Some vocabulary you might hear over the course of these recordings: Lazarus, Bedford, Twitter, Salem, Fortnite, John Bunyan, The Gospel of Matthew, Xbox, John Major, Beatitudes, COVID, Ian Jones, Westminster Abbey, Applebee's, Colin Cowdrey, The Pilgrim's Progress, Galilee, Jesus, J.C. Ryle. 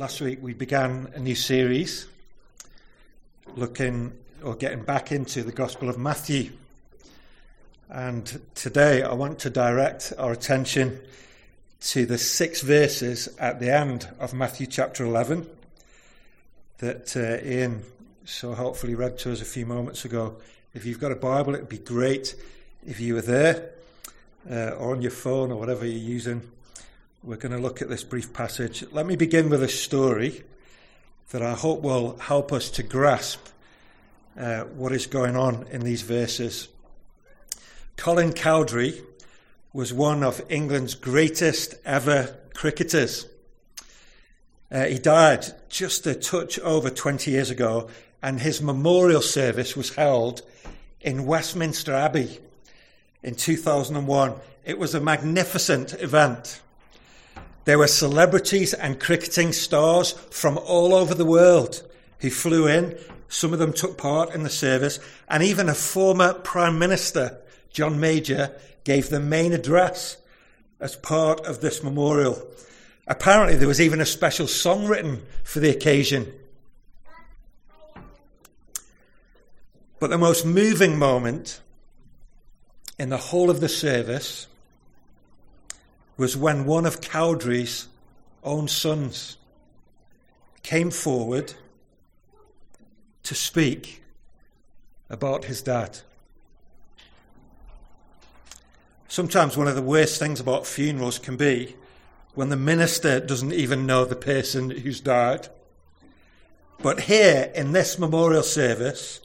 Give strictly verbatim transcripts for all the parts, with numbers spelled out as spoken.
Last week we began a new series looking or getting back into the Gospel of Matthew, and today I want to direct our attention to the six verses at the end of Matthew chapter eleven that uh, Ian so helpfully read to us a few moments ago. If you've got a Bible, it'd be great if you were there uh, or on your phone or whatever you're using. We're going to look at this brief passage. Let me begin with a story that I hope will help us to grasp uh, what is going on in these verses. Colin Cowdrey was one of England's greatest ever cricketers. Uh, he died just a touch over twenty years ago, and his memorial service was held in Westminster Abbey in two thousand one. It was a magnificent event. There were celebrities and cricketing stars from all over the world who flew in. Some of them took part in the service, and even a former Prime Minister, John Major, gave the main address as part of this memorial. Apparently, there was even a special song written for the occasion. But the most moving moment in the whole of the service was when one of Cowdrey's own sons came forward to speak about his dad. Sometimes one of the worst things about funerals can be when the minister doesn't even know the person who's died. But here in this memorial service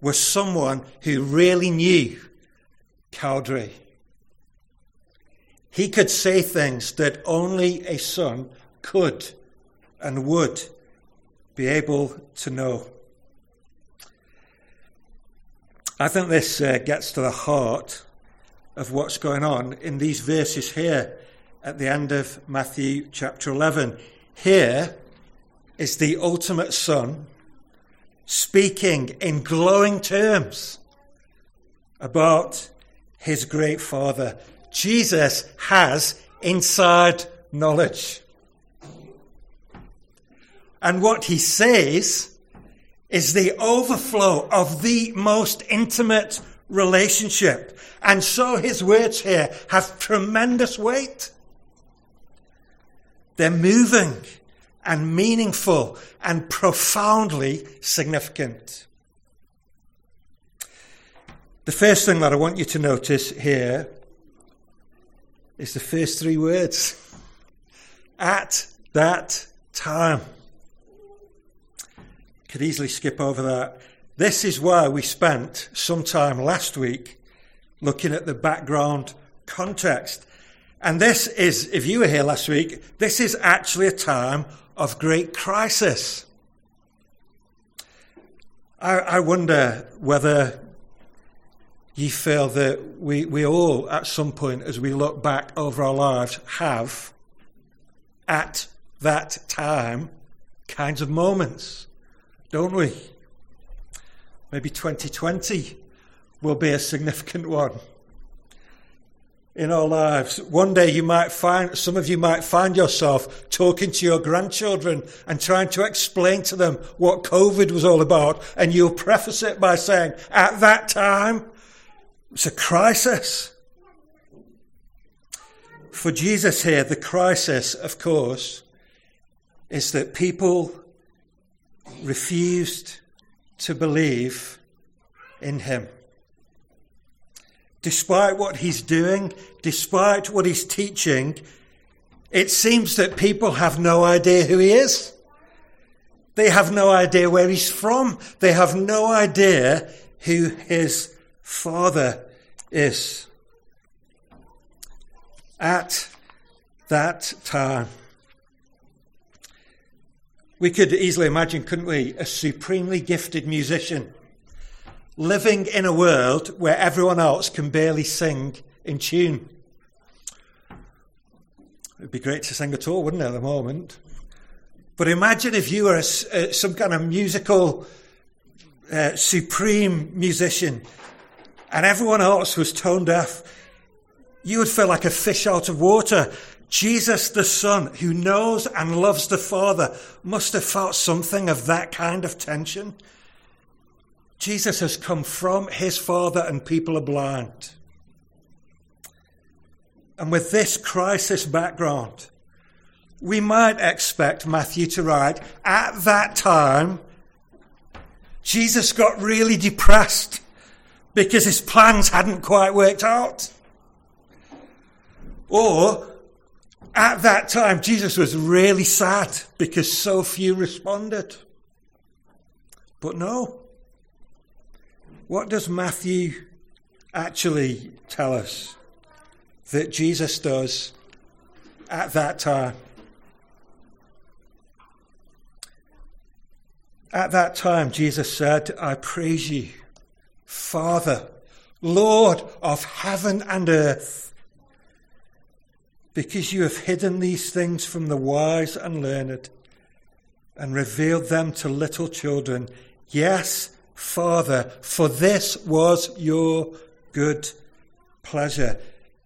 was someone who really knew Cowdrey. He could say things that only a son could and would be able to know. I think this uh, gets to the heart of what's going on in these verses here at the end of Matthew chapter eleven. Here is the ultimate son speaking in glowing terms about his great father. Jesus has inside knowledge. And what he says is the overflow of the most intimate relationship. And so his words here have tremendous weight. They're moving and meaningful and profoundly significant. The first thing that I want you to notice here is the first three words. At that time. Could easily skip over that. This is why we spent some time last week looking at the background context. And this is, if you were here last week, this is actually a time of great crisis. I, I wonder whether you feel that we, we all, at some point, as we look back over our lives, have, at that time, kinds of moments, don't we? Maybe twenty twenty will be a significant one in our lives. One day you might find, some of you might find yourself talking to your grandchildren and trying to explain to them what COVID was all about, and you'll preface it by saying, at that time, it's a crisis. For Jesus here, the crisis, of course, is that people refused to believe in him. Despite what he's doing, despite what he's teaching, it seems that people have no idea who he is. They have no idea where he's from. They have no idea who his Father is. At that time. We could easily imagine, couldn't we, a supremely gifted musician living in a world where everyone else can barely sing in tune. It'd be great to sing at all, wouldn't it, at the moment? But imagine if you were a, uh, some kind of musical uh, supreme musician, and everyone else was tone deaf. You would feel like a fish out of water. Jesus, the Son, who knows and loves the Father, must have felt something of that kind of tension. Jesus has come from his Father and people are blind. And with this crisis background, we might expect Matthew to write, at that time, Jesus got really depressed because his plans hadn't quite worked out. Or, at that time, Jesus was really sad because so few responded. But no. What does Matthew actually tell us that Jesus does at that time? At that time, Jesus said, I praise you, Father, Lord of heaven and earth, because you have hidden these things from the wise and learned and revealed them to little children. Yes, Father, for this was your good pleasure.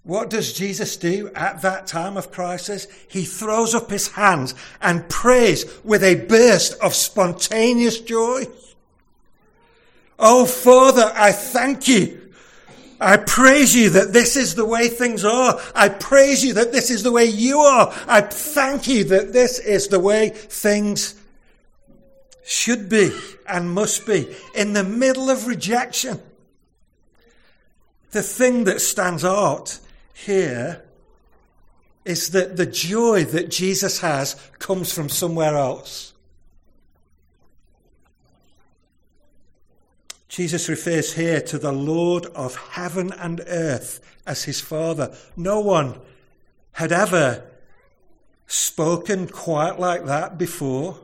What does Jesus do at that time of crisis? He throws up his hands and prays with a burst of spontaneous joy. Oh, Father, I thank you. I praise you that this is the way things are. I praise you that this is the way you are. I thank you that this is the way things should be and must be. In the middle of rejection, the thing that stands out here is that the joy that Jesus has comes from somewhere else. Jesus refers here to the Lord of heaven and earth as his Father. No one had ever spoken quite like that before.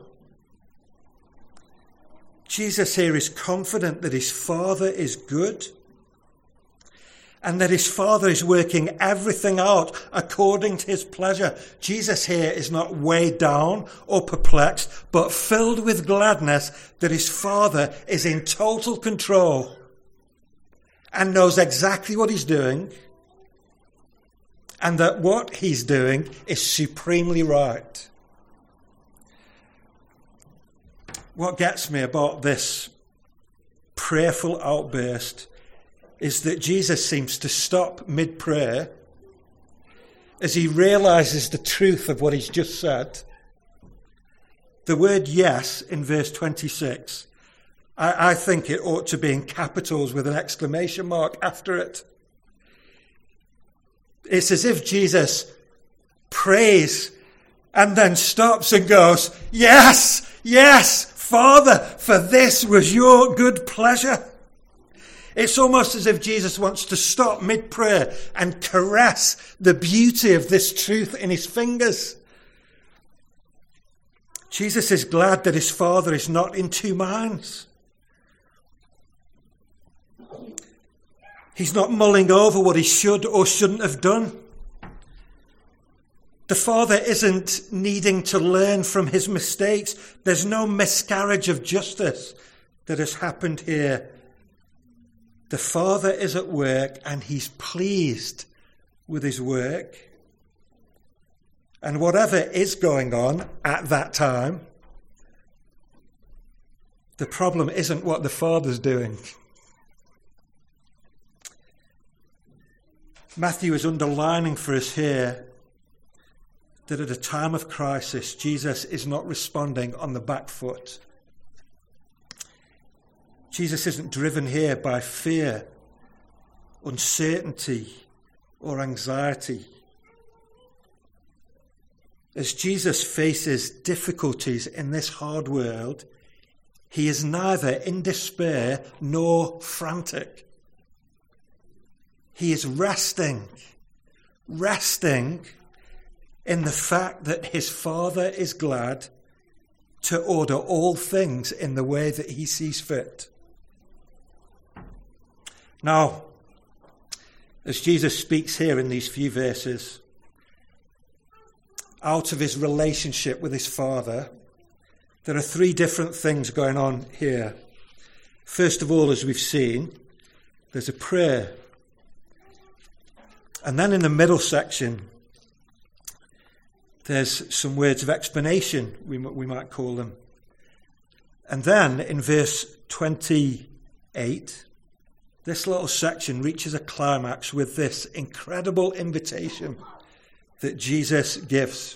Jesus here is confident that his Father is good, and that his Father is working everything out according to his pleasure. Jesus here is not weighed down or perplexed, but filled with gladness that his Father is in total control and knows exactly what he's doing, and that what he's doing is supremely right. What gets me about this prayerful outburst is that Jesus seems to stop mid-prayer as he realizes the truth of what he's just said. The word yes in verse twenty-six, I, I think it ought to be in capitals with an exclamation mark after it. It's as if Jesus prays and then stops and goes, yes, yes, Father, for this was your good pleasure. It's almost as if Jesus wants to stop mid-prayer and caress the beauty of this truth in his fingers. Jesus is glad that his Father is not in two minds. He's not mulling over what he should or shouldn't have done. The Father isn't needing to learn from his mistakes. There's no miscarriage of justice that has happened here. The Father is at work and he's pleased with his work. And whatever is going on at that time, the problem isn't what the Father's doing. Matthew is underlining for us here that at a time of crisis, Jesus is not responding on the back foot. Jesus isn't driven here by fear, uncertainty, or anxiety. As Jesus faces difficulties in this hard world, he is neither in despair nor frantic. He is resting, resting in the fact that his Father is glad to order all things in the way that he sees fit. Now, as Jesus speaks here in these few verses, out of his relationship with his Father, there are three different things going on here. First of all, as we've seen, there's a prayer. And then in the middle section, There's some words of explanation, we, we might call them. And then in verse twenty-eight, this little section reaches a climax with this incredible invitation that Jesus gives.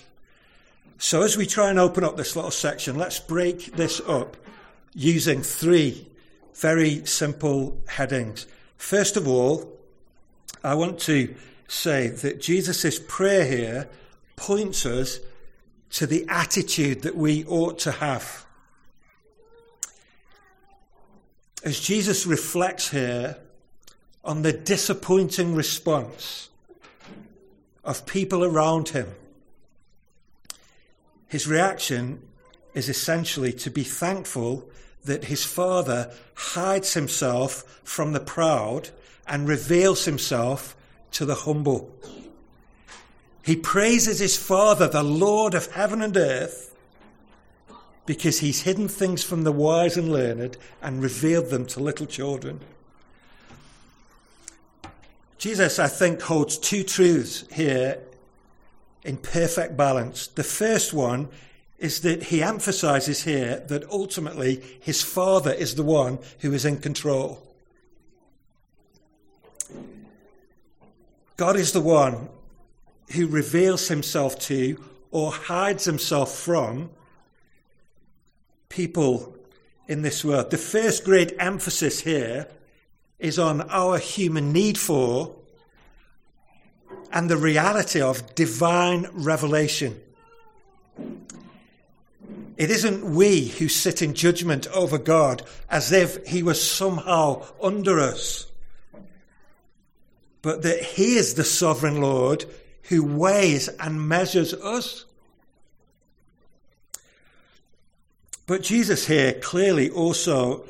So as we try and open up this little section, let's break this up using three very simple headings. First of all, I want to say that Jesus' prayer here points us to the attitude that we ought to have. As Jesus reflects here on the disappointing response of people around him, his reaction is essentially to be thankful that his Father hides himself from the proud and reveals himself to the humble. He praises his Father, the Lord of heaven and earth, because he's hidden things from the wise and learned and revealed them to little children. Jesus, I think, holds two truths here in perfect balance. The first one is that he emphasizes here that ultimately his Father is the one who is in control. God is the one who reveals himself to or hides himself from people in this world. The first great emphasis here is on our human need for and the reality of divine revelation. It isn't we who sit in judgment over God as if he was somehow under us, but that he is the sovereign Lord who weighs and measures us. But Jesus here clearly also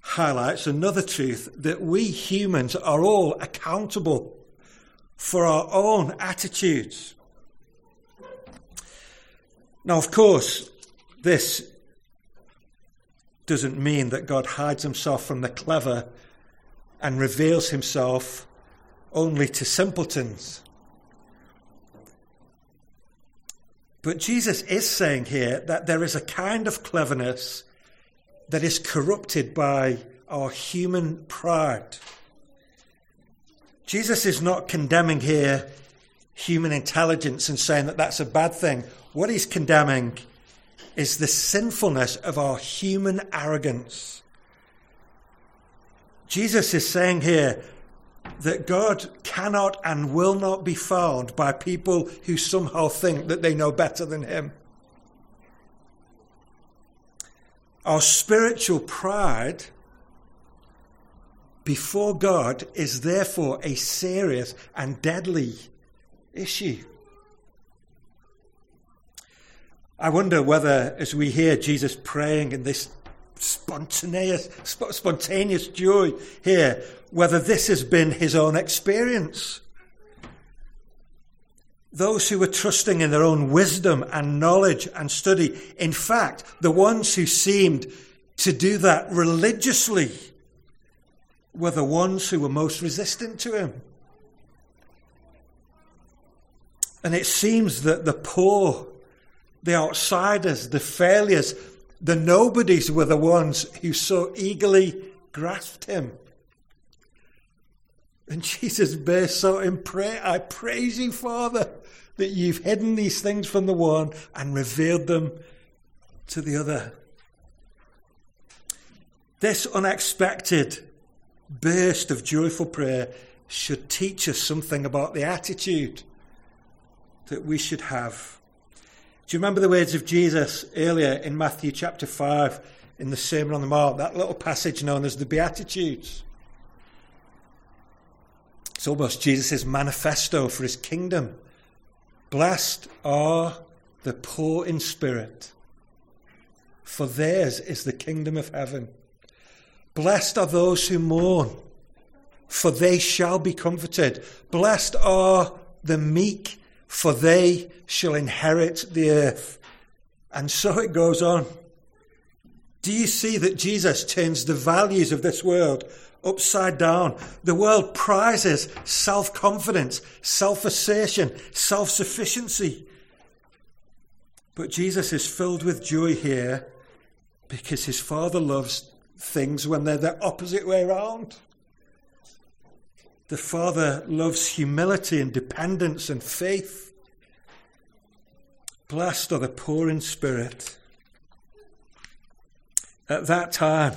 highlights another truth, that we humans are all accountable for our own attitudes. Now, of course, this doesn't mean that God hides himself from the clever and reveals himself only to simpletons. But Jesus is saying here that there is a kind of cleverness that is corrupted by our human pride. Jesus is not condemning here human intelligence and saying that that's a bad thing. What he's condemning is the sinfulness of our human arrogance. Jesus is saying here that God cannot and will not be found by people who somehow think that they know better than him. Our spiritual pride before God is therefore a serious and deadly issue. I wonder whether, as we hear Jesus praying in this Spontaneous, sp- spontaneous joy here, whether this has been his own experience. Those who were trusting in their own wisdom and knowledge and study, in fact, the ones who seemed to do that religiously, were the ones who were most resistant to him. And it seems that the poor, the outsiders, the failures, the nobodies were the ones who so eagerly grasped him. And Jesus bursts out in prayer, "I praise you, Father, that you've hidden these things from the one and revealed them to the other." This unexpected burst of joyful prayer should teach us something about the attitude that we should have. Do you remember the words of Jesus earlier in Matthew chapter five in the Sermon on the Mount, that little passage known as the Beatitudes? It's almost Jesus' manifesto for his kingdom. Blessed are the poor in spirit, for theirs is the kingdom of heaven. Blessed are those who mourn, for they shall be comforted. Blessed are the meek, for they shall inherit the earth. And so it goes on. Do you see that Jesus turns the values of this world upside down? The world prizes self-confidence, self-assertion, self-sufficiency. But Jesus is filled with joy here because his Father loves things when they're the opposite way around. The Father loves humility and dependence and faith. Blessed are the poor in spirit. At that time,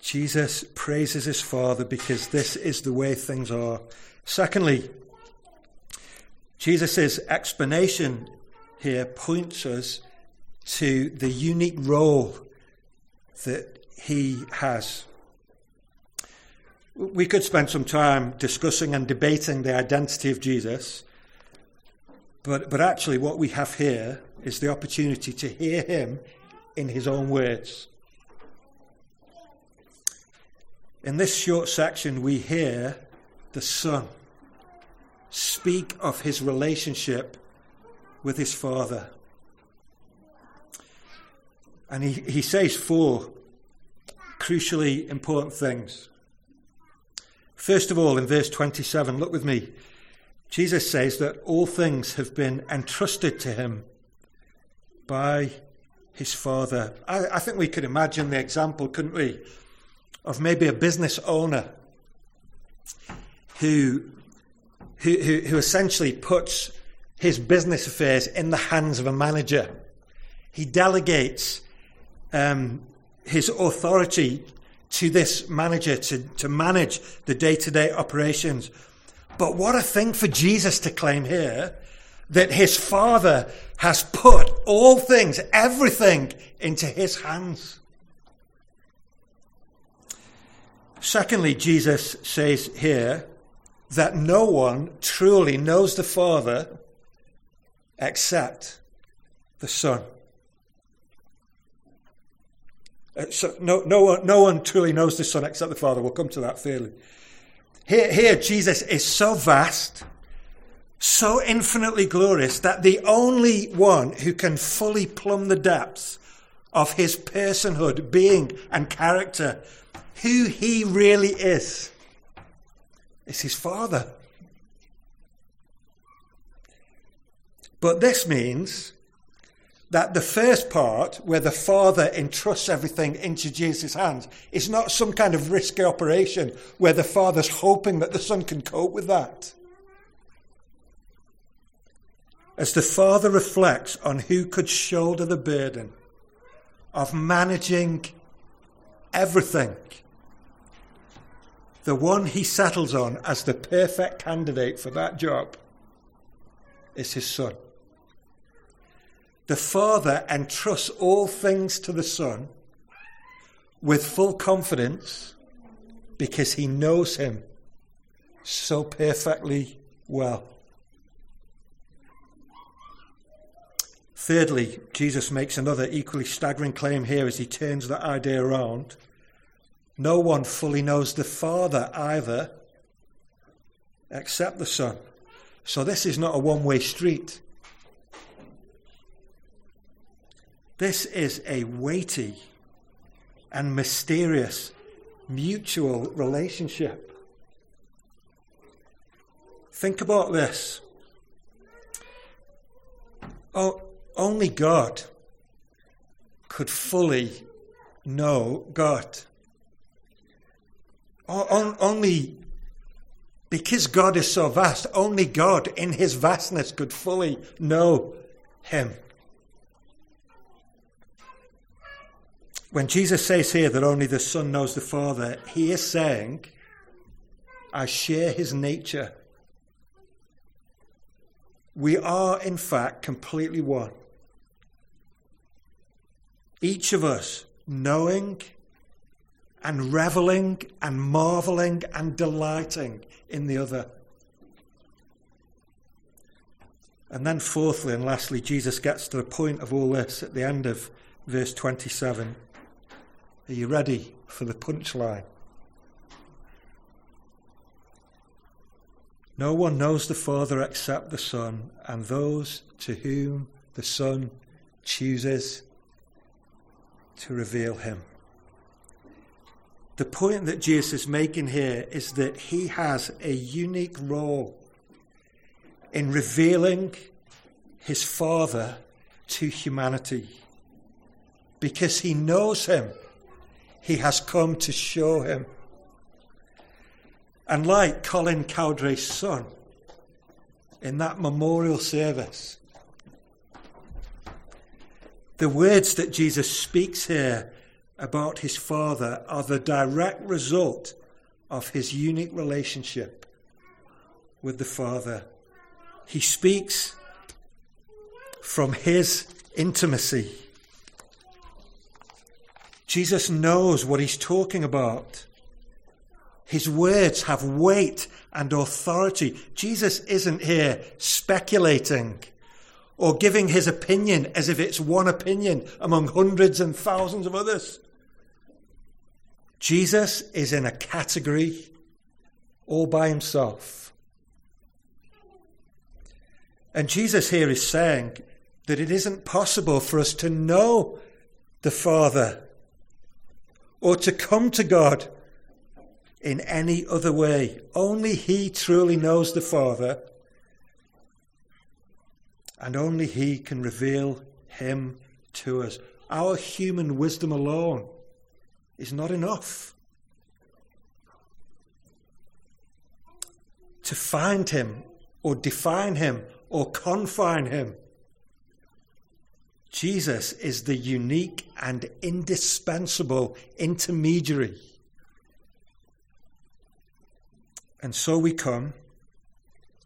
Jesus praises his Father because this is the way things are. Secondly, Jesus' explanation here points us to the unique role that he has. We could spend some time discussing and debating the identity of Jesus, but, but actually what we have here is the opportunity to hear him in his own words. In this short section, we hear the Son speak of his relationship with his Father. And he, he says four crucially important things. First of all, in verse twenty-seven, look with me. Jesus says that all things have been entrusted to him by his Father. I, I think we could imagine the example, couldn't we, of maybe a business owner who, who, who, who essentially puts his business affairs in the hands of a manager. He delegates um, his authority to this manager to, to manage the day-to-day operations. But what a thing for Jesus to claim here, that his Father has put all things, everything, into his hands. Secondly, Jesus says here that no one truly knows the Father except the Son. Uh, so no, no, one, no one truly knows the Son except the Father. We'll come to that fairly. Here, here, Jesus is so vast, so infinitely glorious, that the only one who can fully plumb the depths of his personhood, being, and character, who he really is, is his Father. But this means that the first part, where the Father entrusts everything into Jesus' hands, is not some kind of risky operation where the Father's hoping that the Son can cope with that. As the Father reflects on who could shoulder the burden of managing everything, the one he settles on as the perfect candidate for that job is his Son. The Father entrusts all things to the Son with full confidence because he knows him so perfectly well. Thirdly, Jesus makes another equally staggering claim here as he turns that idea around. No one fully knows the Father either, except the Son. So this is not a one-way street. This is a weighty and mysterious mutual relationship. Think about this. Oh, only God could fully know God. Only, because God is so vast, only God in his vastness could fully know him. When Jesus says here that only the Son knows the Father, he is saying, I share his nature. We are, in fact, completely one. Each of us knowing and reveling and marveling and delighting in the other. And then fourthly and lastly, Jesus gets to the point of all this at the end of verse twenty-seven. Are you ready for the punchline? No one knows the Father except the Son, and those to whom the Son chooses to reveal him. The point that Jesus is making here is that he has a unique role in revealing his Father to humanity. Because he knows him, he has come to show him. And like Colin Cowdrey's son, in that memorial service, the words that Jesus speaks here about his Father are the direct result of his unique relationship with the Father. He speaks from his intimacy. Jesus knows what he's talking about. His words have weight and authority. Jesus isn't here speculating or giving his opinion as if it's one opinion among hundreds and thousands of others. Jesus is in a category all by himself. And Jesus here is saying that it isn't possible for us to know the Father or to come to God in any other way. Only he truly knows the Father, and only he can reveal him to us. Our human wisdom alone is not enough. To find him or define him or confine him, Jesus is the unique and indispensable intermediary. And so we come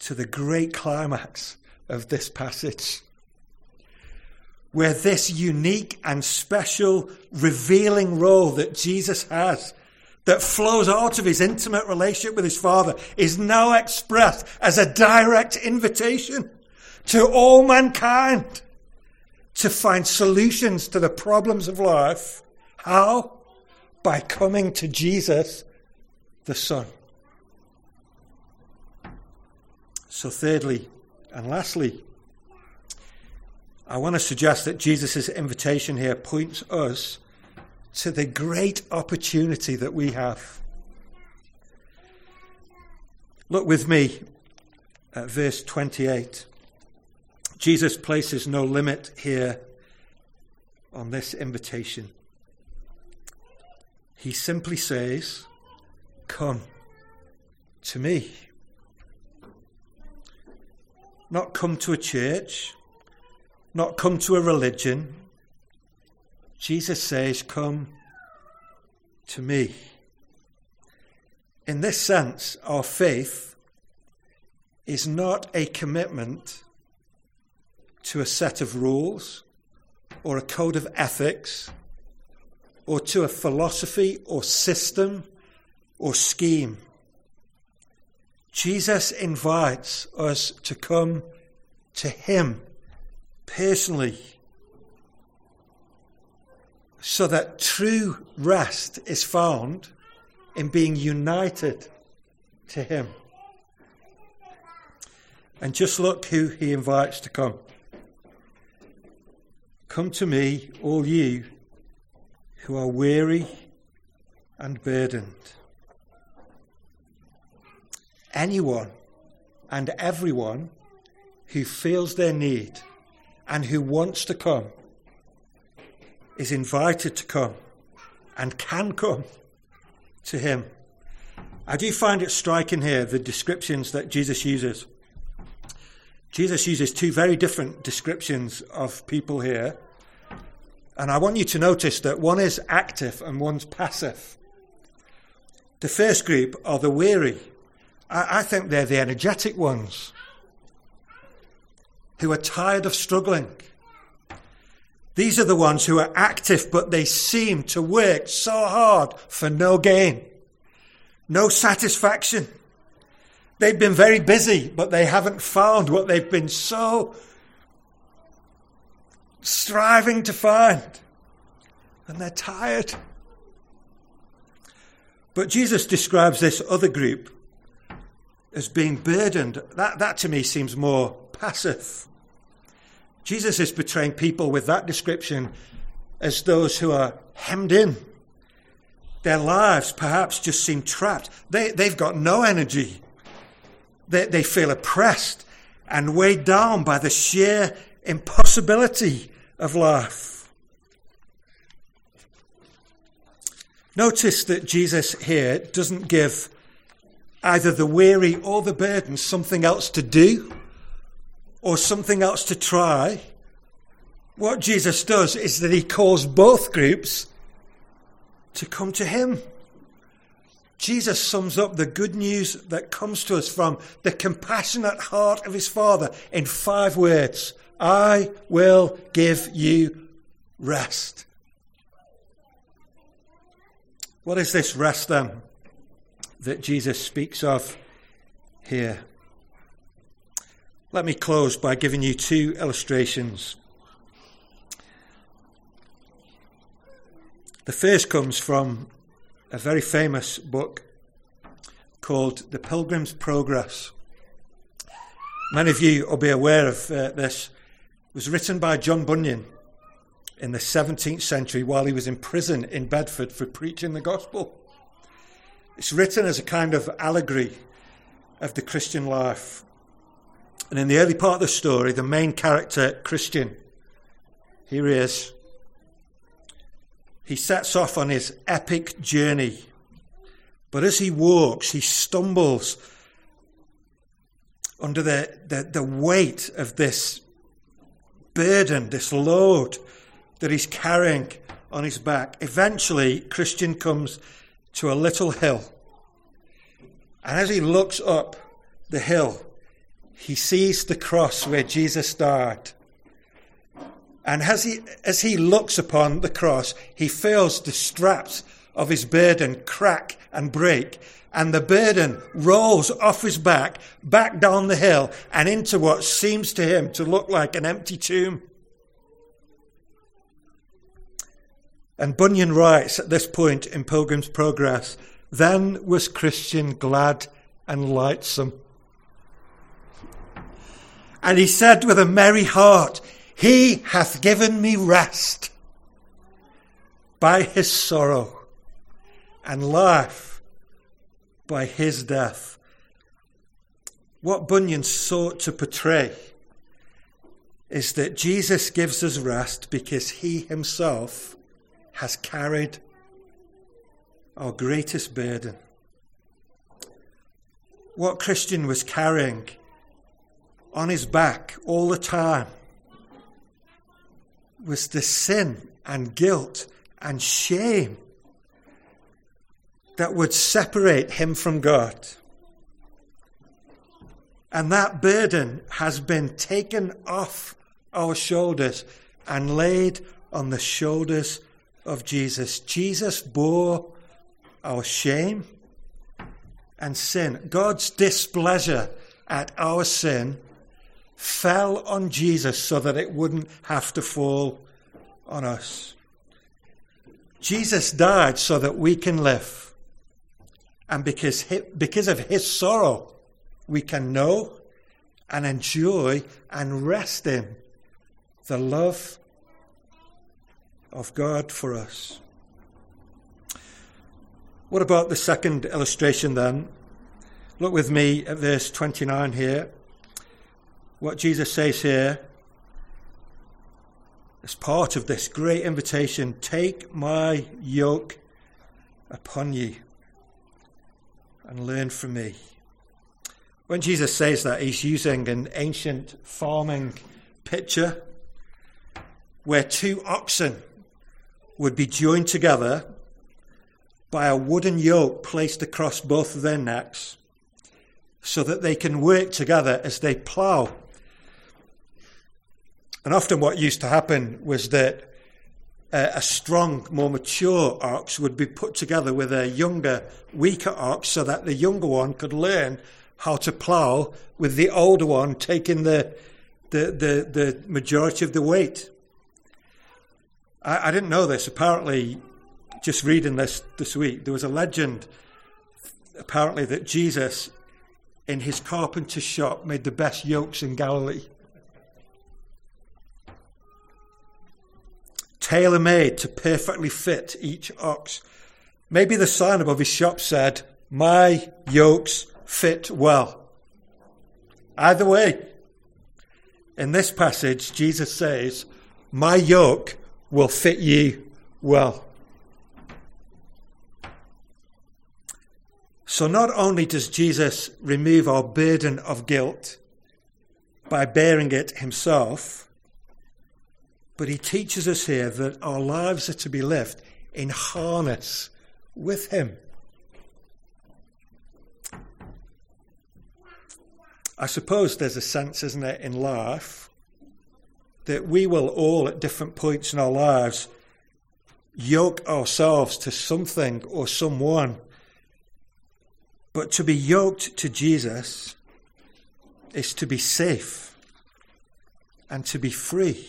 to the great climax of this passage, where this unique and special revealing role that Jesus has, that flows out of his intimate relationship with his Father, is now expressed as a direct invitation to all mankind to find solutions to the problems of life. How? By coming to Jesus, the Son. So thirdly, and lastly, I want to suggest that Jesus' invitation here points us to the great opportunity that we have. Look with me at verse twenty-eight. Jesus places no limit here on this invitation. He simply says, "Come to me." Not come to a church, not come to a religion. Jesus says, "Come to me." In this sense, our faith is not a commitment to a set of rules or a code of ethics or to a philosophy or system or scheme. Jesus invites us to come to him personally, so that true rest is found in being united to him. And just look who he invites to come. "Come to me, all you who are weary and burdened." Anyone and everyone who feels their need and who wants to come is invited to come and can come to him. I do find it striking here, the descriptions that Jesus uses. Jesus uses two very different descriptions of people here. And I want you to notice that one is active and one's passive. The first group are the weary. I think they're the energetic ones who are tired of struggling. These are the ones who are active, but they seem to work so hard for no gain, no satisfaction. They've been very busy, but they haven't found what they've been so striving to find. And they're tired. But Jesus describes this other group as being burdened. That, that to me seems more passive. Jesus is portraying people with that description as those who are hemmed in. Their lives perhaps just seem trapped. They, they've got no energy. They, they feel oppressed and weighed down by the sheer impossibility of life. Notice that Jesus here doesn't give either the weary or the burdened something else to do or something else to try. What Jesus does is that he calls both groups to come to him. Jesus sums up the good news that comes to us from the compassionate heart of his Father in five words. I will give you rest. What is this rest then that Jesus speaks of here? Let me close by giving you two illustrations. The first comes from a very famous book called The Pilgrim's Progress. Many of you will be aware of uh, this. It was written by John Bunyan in the seventeenth century while he was in prison in Bedford for preaching the gospel. It's written as a kind of allegory of the Christian life. And in the early part of the story, the main character, Christian, here he is. He sets off on his epic journey. But as he walks, he stumbles under the, the, the weight of this burden, this load that he's carrying on his back. Eventually, Christian comes to a little hill. And as he looks up the hill, he sees the cross where Jesus died. And as he, as he looks upon the cross, he feels the straps of his burden crack and break. And the burden rolls off his back, back down the hill, and into what seems to him to look like an empty tomb. And Bunyan writes at this point in Pilgrim's Progress, then was Christian glad and lightsome. And he said with a merry heart, he hath given me rest by his sorrow, and life by his death. What Bunyan sought to portray is that Jesus gives us rest because he himself has carried our greatest burden. What Christian was carrying on his back all the time was the sin and guilt and shame that would separate him from God. And that burden has been taken off our shoulders and laid on the shoulders of Jesus. Jesus bore our shame and sin. God's displeasure at our sin fell on Jesus so that it wouldn't have to fall on us. Jesus died so that we can live. And because he, because of his sorrow, we can know and enjoy and rest in the love of God for us. What about the second illustration then? Look with me at verse twenty-nine here. What Jesus says here is part of this great invitation. Take my yoke upon you and learn from me. When Jesus says that, he's using an ancient farming picture where two oxen would be joined together by a wooden yoke placed across both of their necks so that they can work together as they plough. And often what used to happen was that uh, a strong, more mature ox would be put together with a younger, weaker ox so that the younger one could learn how to plough with the older one taking the the, the, the majority of the weight. I, I didn't know this. Apparently, just reading this this week, there was a legend, apparently, that Jesus, in his carpenter's shop, made the best yokes in Galilee. Tailor-made to perfectly fit each ox. Maybe the sign above his shop said, my yokes fit well. Either way, In this passage, Jesus says, "My yoke will fit ye well." So not only does Jesus remove our burden of guilt by bearing it himself, but he teaches us here that our lives are to be lived in harness with him. I suppose there's a sense, isn't it, in life that we will all at different points in our lives yoke ourselves to something or someone. But to be yoked to Jesus is to be safe and to be free.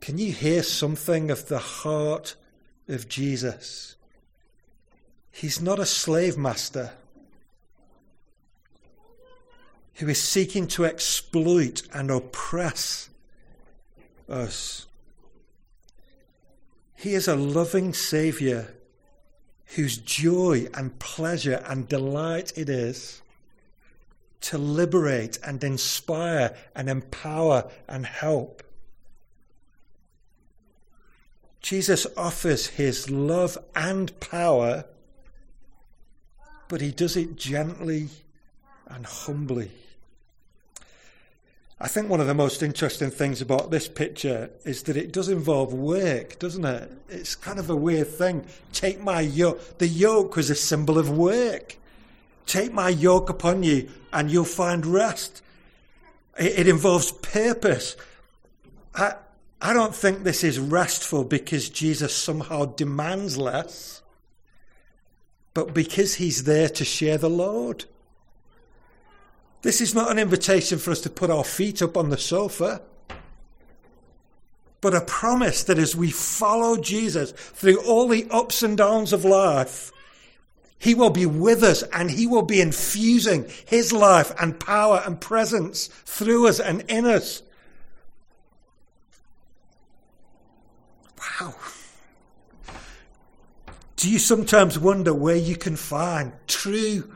Can you hear something of the heart of Jesus? He's not a slave master who is seeking to exploit and oppress us. He is a loving Saviour whose joy and pleasure and delight it is to liberate and inspire and empower and help. Jesus offers his love and power, but he does it gently and humbly. I think one of the most interesting things about this picture is that it does involve work, doesn't it? It's kind of a weird thing. Take my yoke. The yoke was a symbol of work. Take my yoke upon you and you'll find rest. It, it involves purpose. I, I don't think this is restful because Jesus somehow demands less, but because he's there to share the load. This is not an invitation for us to put our feet up on the sofa, but a promise that as we follow Jesus through all the ups and downs of life, he will be with us and he will be infusing his life and power and presence through us and in us. Wow. Do you sometimes wonder where you can find true,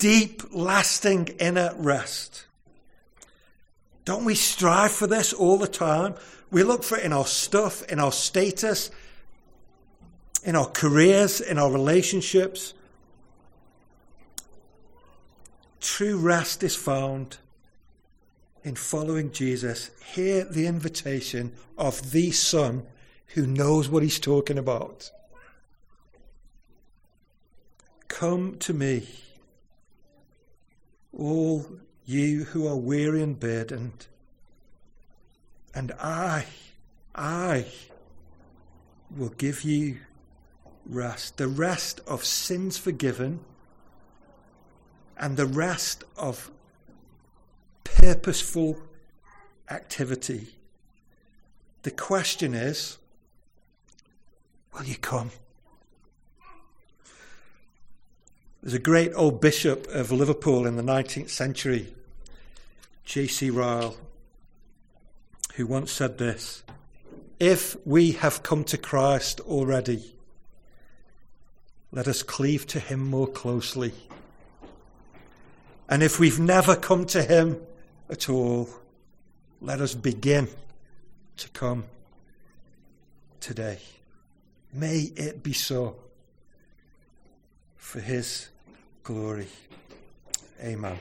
deep, lasting inner rest? Don't we strive for this all the time? We look for it in our stuff, in our status, in our careers, in our relationships. True rest is found in following Jesus. Hear the invitation of the Son who knows what he's talking about. "Come to me, all you who are weary and burdened, and I, I will give you rest." The rest of sins forgiven and the rest of purposeful activity. The question is, will you come? There's a great old bishop of Liverpool in the nineteenth century, J C Ryle, who once said this: "If we have come to Christ already, let us cleave to him more closely. And if we've never come to him at all, let us begin to come today." May it be so, for his glory. Amen.